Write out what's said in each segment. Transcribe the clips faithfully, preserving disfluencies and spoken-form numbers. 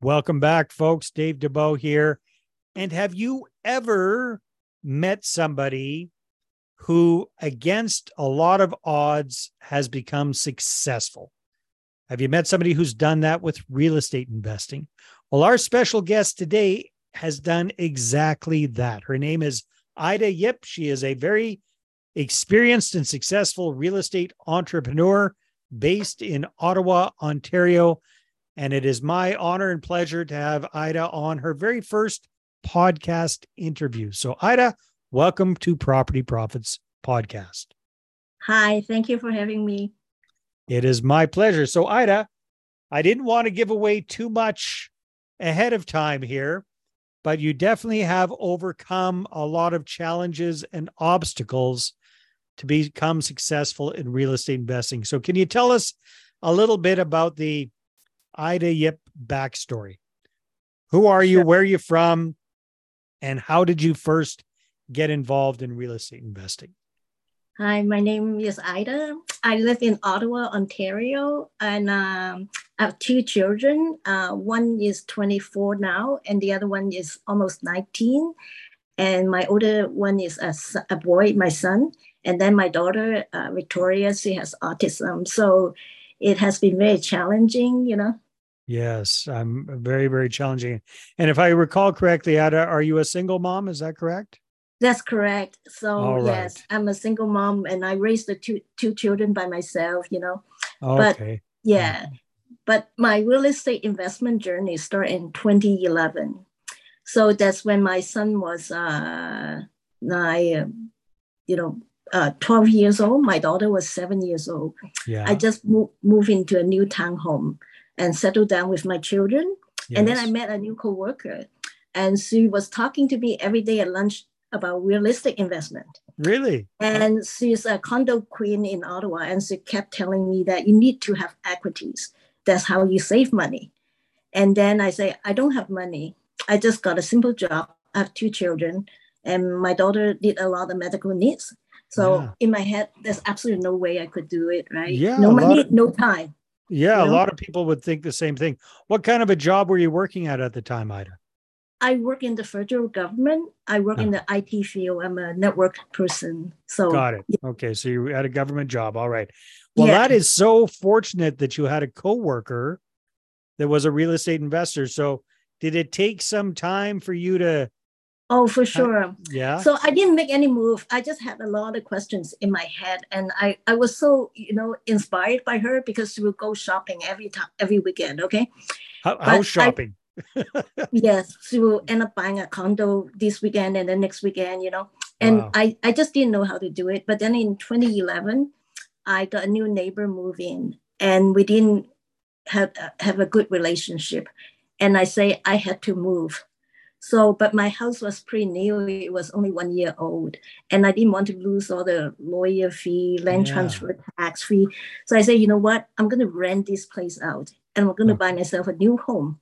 Welcome back, folks. Dave Dubeau here. And have you ever met somebody who, against a lot of odds, has become successful? Have you met somebody who's done that with real estate investing? Well, our special guest today has done exactly that. Her name is Ida Yip. She is a very experienced and successful real estate entrepreneur based in Ottawa, Ontario. And it is my honor and pleasure to have Ida on her very first podcast interview. So, Ida, welcome to Property Profits Podcast. Hi, thank you for having me. It is my pleasure. So, Ida, I didn't want to give away too much ahead of time here, but you definitely have overcome a lot of challenges and obstacles to become successful in real estate investing. So, can you tell us a little bit about the Ida Yip backstory? Who are you? Sure. Where are you from? And how did you first get involved in real estate investing? Hi, my name is Ida. I live in Ottawa, Ontario, and um, I have two children. Uh, one is twenty-four now, and the other one is almost nineteen. And my older one is a, a boy, my son. And then my daughter, uh, Victoria, she has autism. So it has been very challenging, you know. Yes, I'm um, very, very challenging. And if I recall correctly, Ida, are you a single mom? Is that correct? That's correct. So, right. Yes, I'm a single mom and I raised the two, two children by myself, you know. Okay. But, yeah. But my real estate investment journey started in twenty eleven. So that's when my son was, uh, nine, you know, Uh, twelve years old. My daughter was seven years old. Yeah. I just mo- moved into a new townhome and settled down with my children. Yes. And then I met a new coworker, and she was talking to me every day at lunch about real estate investment. Really? And she's a condo queen in Ottawa, and she kept telling me that you need to have equities. That's how you save money. And then I say, I don't have money. I just got a simple job. I have two children, and my daughter did a lot of medical needs. So yeah. In my head, there's absolutely no way I could do it, right? Yeah, no money, of, no time. Yeah, you know? A lot of people would think the same thing. What kind of a job were you working at at the time, Ida? I work in the federal government. I work oh. in the I T field. I'm a network person. So got it. Yeah. Okay, so you had a government job. All right. Well, yeah. That is so fortunate that you had a coworker that was a real estate investor. So did it take some time for you to... Oh, for sure. Uh, yeah. So I didn't make any move. I just had a lot of questions in my head. And I, I was so, you know, inspired by her because she would go shopping every time, every weekend. Okay. How, how shopping? I, yes. She will end up buying a condo this weekend and then next weekend, you know. And wow. I, I just didn't know how to do it. But then in twenty eleven, I got a new neighbor move in and we didn't have, have a good relationship. And I say I had to move. So, but my house was pretty new. It was only one year old. And I didn't want to lose all the lawyer fee, land yeah. transfer tax fee. So I said, you know what? I'm going to rent this place out and I'm going to okay. buy myself a new home.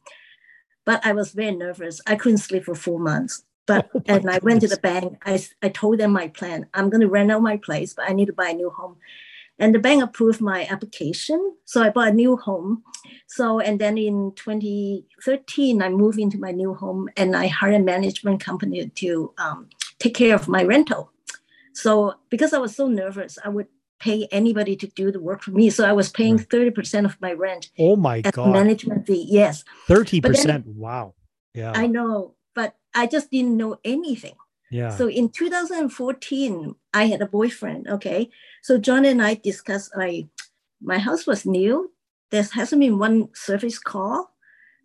But I was very nervous. I couldn't sleep for four months. But oh and I goodness. went to the bank. I, I told them my plan. I'm going to rent out my place, but I need to buy a new home. And the bank approved my application. So I bought a new home. So, and then in twenty thirteen, I moved into my new home and I hired a management company to um, take care of my rental. So because I was so nervous, I would pay anybody to do the work for me. So I was paying thirty percent of my rent. Oh my God. Management fee, yes. thirty percent, then, wow. Yeah. I know, but I just didn't know anything. Yeah. So in two thousand fourteen, I had a boyfriend. Okay. So John and I discussed, like, my house was new. There hasn't been one service call.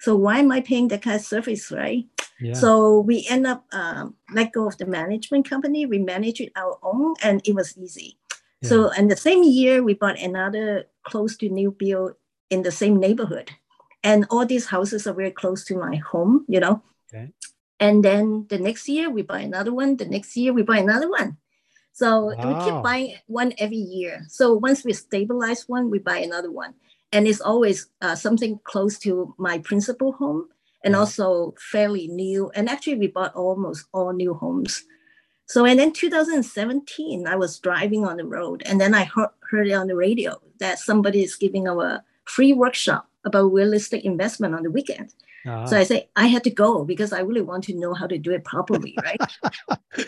So why am I paying that kind of service, right? Yeah. So we end up um, let go of the management company. We managed it our own and it was easy. Yeah. So in the same year, we bought another close to new build in the same neighborhood. And all these houses are very close to my home, you know. Okay. And then the next year we buy another one. The next year we buy another one. So wow. we keep buying one every year. So once we stabilize one, we buy another one. And it's always uh, something close to my principal home and yeah. also fairly new. And actually we bought almost all new homes. So, and then two thousand seventeen, I was driving on the road and then I heard, heard it on the radio that somebody is giving a free workshop about real estate investment on the weekend. Uh-huh. So I say, I had to go because I really want to know how to do it properly, right?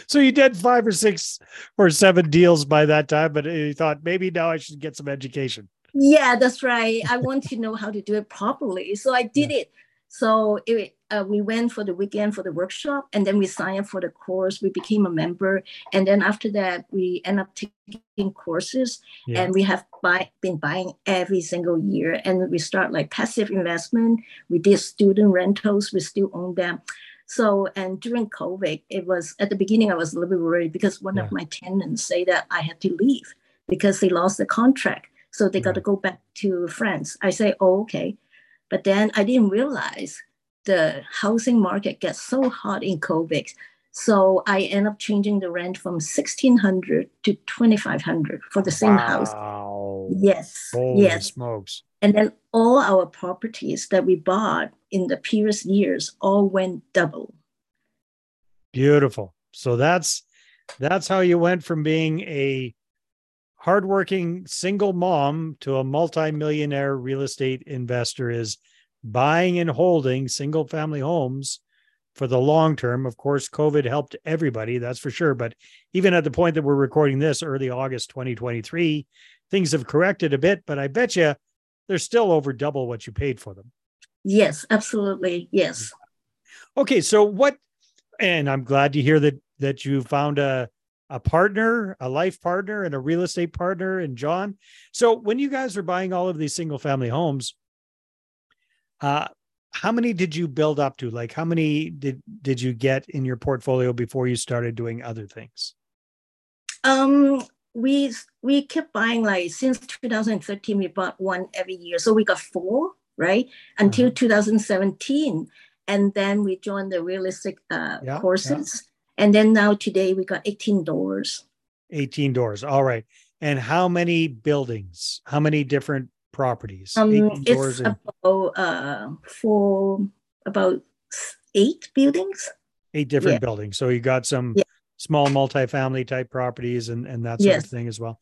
So you did five or six or seven deals by that time, but you thought, maybe now I should get some education. Yeah, that's right. I want to know how to do it properly. So I did yeah. it. So it, uh, we went for the weekend for the workshop, and then we signed up for the course. We became a member. And then after that, we end up taking courses yeah. and we have buy, been buying every single year. And we start like passive investment. We did student rentals. We still own them. So, and during COVID, it was at the beginning, I was a little bit worried because one yeah. of my tenants say that I had to leave because they lost the contract. So they yeah. got to go back to France. I say, oh, okay. But then I didn't realize the housing market gets so hot in COVID. So I end up changing the rent from sixteen hundred dollars to twenty-five hundred dollars for the same wow. house. Yes. Holy yes. smokes. And then all our properties that we bought in the previous years all went double. Beautiful. So that's that's how you went from being a hardworking single mom to a multimillionaire real estate investor, is buying and holding single family homes for the long term. Of course, COVID helped everybody, that's for sure. But even at the point that we're recording this, early August twenty twenty-three, things have corrected a bit, but I bet you they're still over double what you paid for them. Yes, absolutely. Yes. Okay. So what, and I'm glad to hear that, that you found a, a partner, a life partner, and a real estate partner, and John. So when you guys were buying all of these single family homes, uh, how many did you build up to? Like, how many did, did you get in your portfolio before you started doing other things? Um, we, we kept buying, like, since two thousand thirteen, we bought one every year. So we got four, right? Until uh-huh. two thousand seventeen. And then we joined the realistic uh, yeah, courses. Yeah. And then now today we got eighteen doors. eighteen doors. All right. And how many buildings? How many different properties? Um, it's doors about, uh, for about eight buildings. Eight different yeah. buildings. So you got some yeah. small multifamily type properties and, and that sort yes. of thing as well.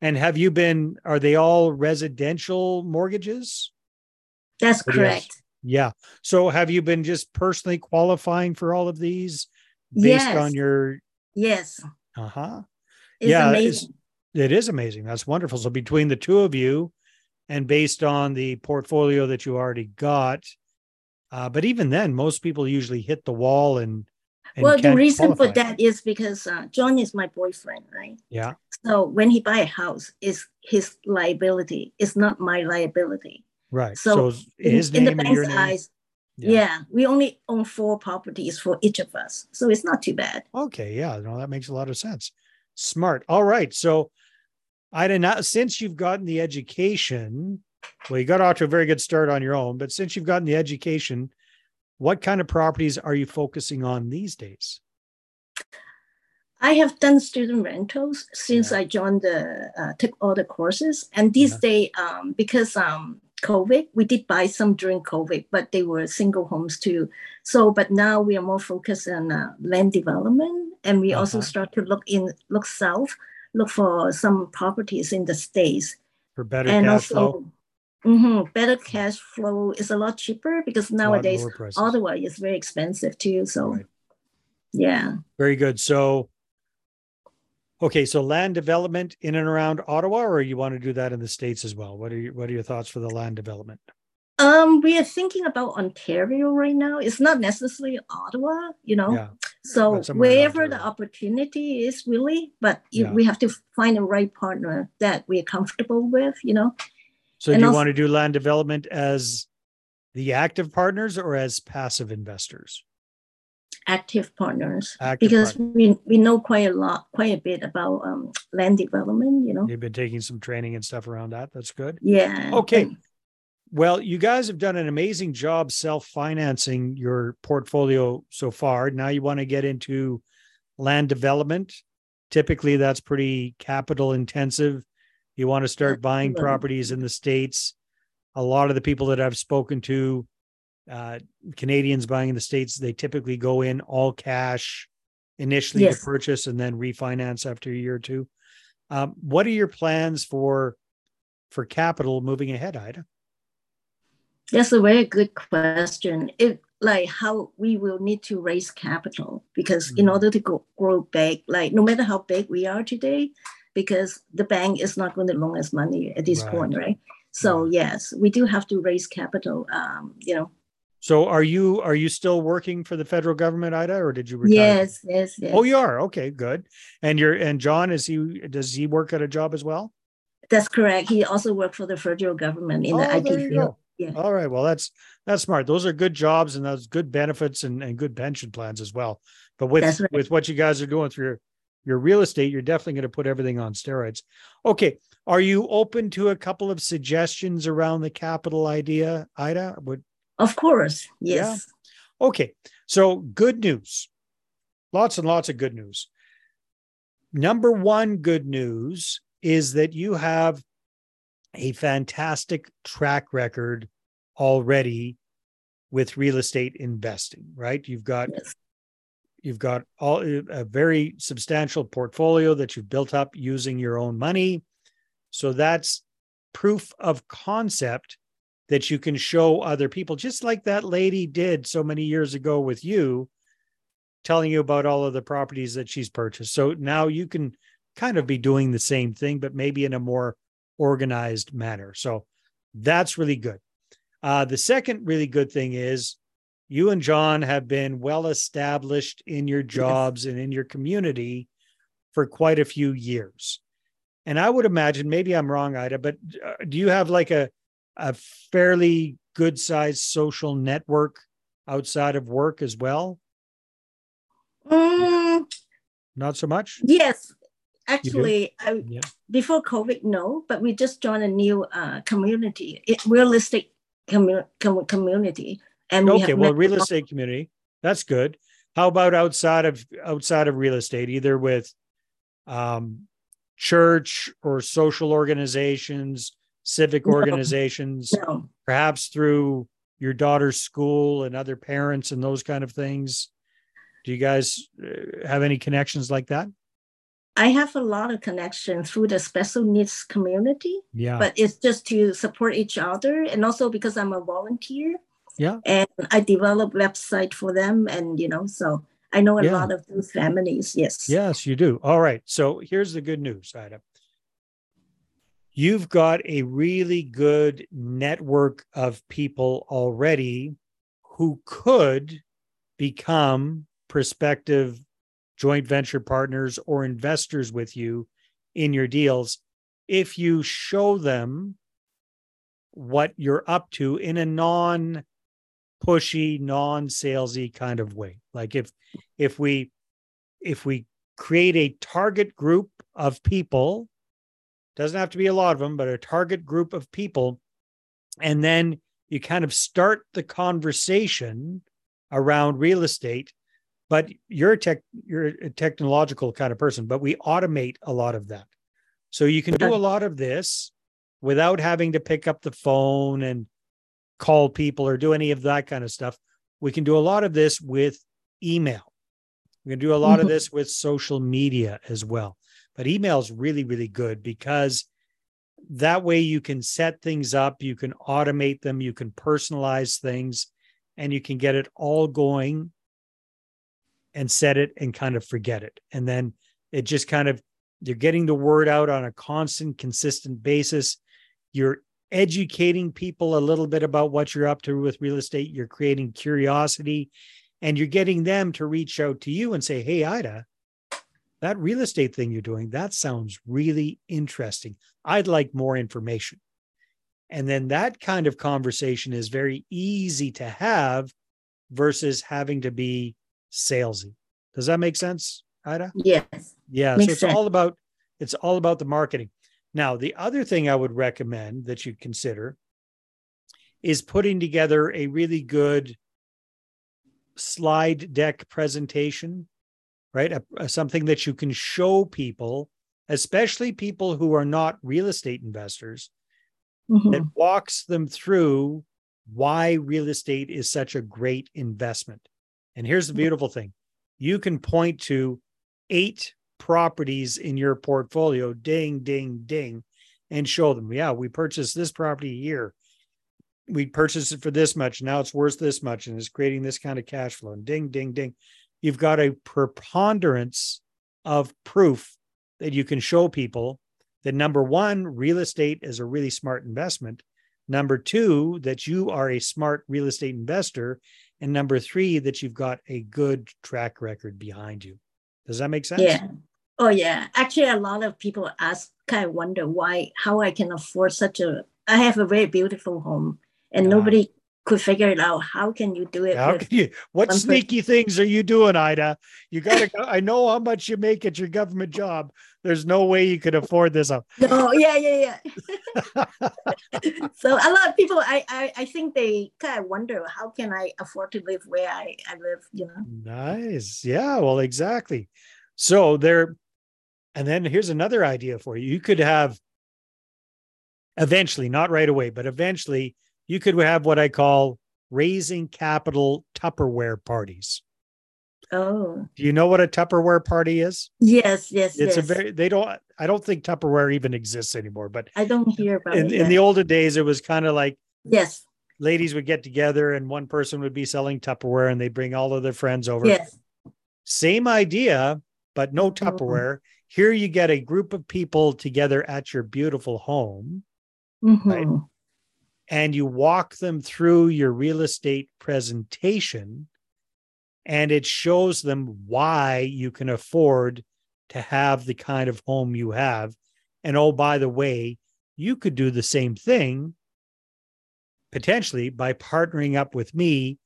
And have you been, are they all residential mortgages? That's or correct. Yes? Yeah. So have you been just personally qualifying for all of these? Based yes. on your yes, uh huh, yeah, it's, it is amazing. That's wonderful. So between the two of you, and based on the portfolio that you already got, uh, but even then, most people usually hit the wall and. and well, the reason qualify. for that is because uh, John is my boyfriend, right? Yeah. So when he buys a house, it's his liability. It's not my liability. Right. So, so his in, name in the bank's and your name. Eyes, Yeah. yeah, we only own four properties for each of us. So it's not too bad. Okay, yeah, no, that makes a lot of sense. Smart. All right. So I did not, since you've gotten the education, well, you got off to a very good start on your own, but since you've gotten the education, what kind of properties are you focusing on these days? I have done student rentals since yeah. I joined the, uh, took all the courses. And these yeah. days, um, because, um, COVID, we did buy some during COVID, but they were single homes too. So, but now we are more focused on uh, land development, and we uh-huh. also start to look in, look south, look for some properties in the States for better and cash also, flow. Mm-hmm, better cash flow is a lot cheaper because nowadays Ottawa is very expensive too. So, right. yeah, very good. So, okay, so land development in and around Ottawa, or you want to do that in the States as well? What are you, what are your thoughts for the land development? Um, we are thinking about Ontario right now. It's not necessarily Ottawa, you know. Yeah. So wherever the opportunity is, really, but you, yeah. we have to find the right partner that we are comfortable with, you know. So and do you also, want to do land development as the active partners or as passive investors? Active partners, active because partners. we we know quite a lot, quite a bit about um, land development. You know, you've been taking some training and stuff around that. That's good. Yeah. Okay. And, well, you guys have done an amazing job self-financing your portfolio so far. Now you want to get into land development. Typically, that's pretty capital intensive. You want to start buying properties in the States. A lot of the people that I've spoken to. Uh, Canadians buying in the States, they typically go in all cash initially yes. to purchase and then refinance after a year or two. Um, what are your plans for for capital moving ahead, Ida? That's a very good question. It like how we will need to raise capital, because mm-hmm. in order to go, grow big, like no matter how big we are today, because the bank is not going to loan us money at this right. point, right? So yes, we do have to raise capital, um, you know. So are you are you still working for the federal government, Ida, or did you retire? Yes, yes, yes. Oh, you are. Okay, good. And you're and John, is he does he work at a job as well? That's correct. He also worked for the federal government in oh, the I T field. Go. Yeah. All right. Well, that's that's smart. Those are good jobs and those good benefits and, and good pension plans as well. But with right. with what you guys are doing through your, your real estate, you're definitely going to put everything on steroids. Okay. Are you open to a couple of suggestions around the capital idea, Ida? Would Of course. Yes. Yeah. Okay. So good news. Lots and lots of good news. Number one good news is that you have a fantastic track record already with real estate investing, right? You've got yes. you've got all a very substantial portfolio that you've built up using your own money. So that's proof of concept that you can show other people, just like that lady did so many years ago with you, telling you about all of the properties that she's purchased. So now you can kind of be doing the same thing, but maybe in a more organized manner. So that's really good. Uh, the second really good thing is you and John have been well established in your jobs yes. and in your community for quite a few years. And I would imagine, maybe I'm wrong, Ida, but do you have like a a fairly good-sized social network outside of work as well? Um, Not so much? Yes. Actually, I, yeah. before COVID, no, but we just joined a new uh, community, it, real estate commu- com- community. And we okay, well, real estate all- community, that's good. How about outside of outside of real estate, either with um, church or social organizations, civic organizations, no, no. perhaps through your daughter's school and other parents and those kind of things? Do you guys have any connections like that? I have a lot of connections through the special needs community, yeah. but it's just to support each other. And also because I'm a volunteer yeah. and I develop website for them. And, you know, so I know a yeah. lot of those families. Yes. Yes, you do. All right. So here's the good news, Ida. You've got a really good network of people already who could become prospective joint venture partners or investors with you in your deals if you show them what you're up to in a non-pushy, non-salesy kind of way. Like if if we if we create a target group of people, doesn't have to be a lot of them, but a target group of people, and then you kind of start the conversation around real estate. But you're a tech, you're a technological kind of person, but we automate a lot of that. So you can do a lot of this without having to pick up the phone and call people or do any of that kind of stuff. We can do a lot of this with email. We can do a lot mm-hmm. of this with social media as well. But email is really, really good because that way you can set things up, you can automate them, you can personalize things, and you can get it all going and set it and kind of forget it. And then it just kind of, you're getting the word out on a constant, consistent basis. You're educating people a little bit about what you're up to with real estate. You're creating curiosity and you're getting them to reach out to you and say, hey, Ida, that real estate thing you're doing, that sounds really interesting. I'd like more information. And then that kind of conversation is very easy to have versus having to be salesy. Does that make sense, Ida? Yes. Yeah. Makes so it's sense. all about it's all about the marketing. Now, the other thing I would recommend that you consider is putting together a really good slide deck presentation, right? A, a, something that you can show people, especially people who are not real estate investors, mm-hmm. that walks them through why real estate is such a great investment. And here's the beautiful thing. You can point to eight properties in your portfolio, ding, ding, ding, and show them, yeah, we purchased this property here. we purchased it for this much. Now it's worth this much and it's creating this kind of cash flow. And ding, ding, ding. You've got a preponderance of proof that you can show people that, number one, real estate is a really smart investment. Number two, that you are a smart real estate investor. And number three, that you've got a good track record behind you. Does that make sense? Yeah. Oh, yeah. Actually, a lot of people ask, kind of wonder why, how I can afford such a, I have a very beautiful home and God. nobody could fugfigure it out. How can you do it? How can you, what sneaky person? things are you doing, Ida? You got to, I know how much you make at your government job. There's no way you could afford this. Up. No, yeah, yeah, yeah. So a lot of people, I, I, I think they kind of wonder, how can I afford to live where I, I live, you know? Nice. Yeah, well, exactly. So there, and then here's another idea for you. You could have eventually, not right away, but eventually, you could have what I call raising capital Tupperware parties. Oh, do you know what a Tupperware party is? Yes, yes, it's yes. a very. They don't. I don't think Tupperware even exists anymore. But I don't hear about in, it. In the older days, it was kind of like yes, ladies would get together and one person would be selling Tupperware, and they'd bring all of their friends over. Yes, same idea, but no Tupperware. Mm-hmm. Here, you get a group of people together at your beautiful home. Mm-hmm. Right? And you walk them through your real estate presentation, and it shows them why you can afford to have the kind of home you have. And oh, by the way, you could do the same thing potentially by partnering up with me,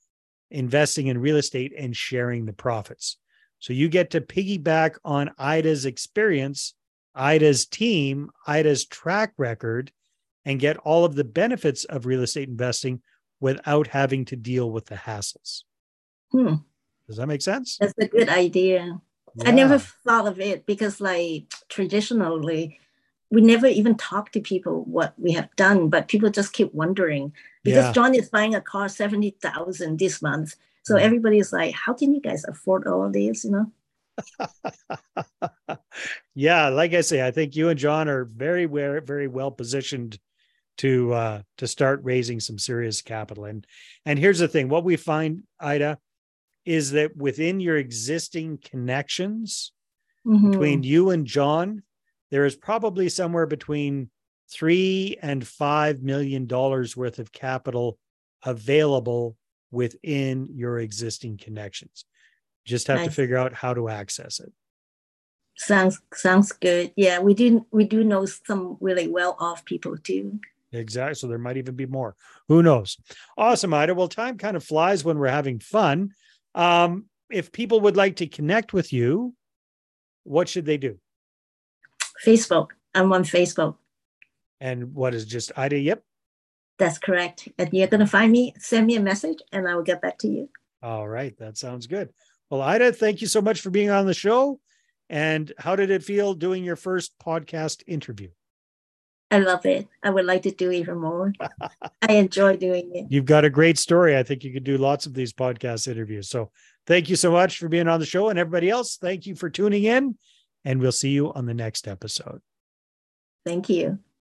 investing in real estate and sharing the profits. So you get to piggyback on Ida's experience, Ida's team, Ida's track record, and get all of the benefits of real estate investing without having to deal with the hassles. Hmm. Does that make sense? That's a good idea. Yeah. I never thought of it because, like, traditionally, we never even talk to people what we have done, but people just keep wondering. Because yeah. John is buying a car, seventy thousand dollars this month. So yeah. everybody's like, how can you guys afford all this, you know? Yeah, like I say, I think you and John are very, very well positioned to uh, to start raising some serious capital. And and here's the thing, what we find, Ida, is that within your existing connections mm-hmm. between you and John, there is probably somewhere between three and five million dollars worth of capital available within your existing connections. Just have nice. to figure out how to access it. Sounds sounds good. Yeah, we do we do know some really well-off people too. Exactly. So there might even be more. Who knows? Awesome, Ida. Well, time kind of flies when we're having fun. Um, if people would like to connect with you, what should they do? Facebook. I'm on Facebook. And what is just Ida Yip? That's correct. And you're going to find me, send me a message, and I will get back to you. All right. That sounds good. Well, Ida, thank you so much for being on the show. And how did it feel doing your first podcast interview? I love it. I would like to do even more. I enjoy doing it. You've got a great story. I think you could do lots of these podcast interviews. So thank you so much for being on the show. And everybody else, thank you for tuning in. And we'll see you on the next episode. Thank you.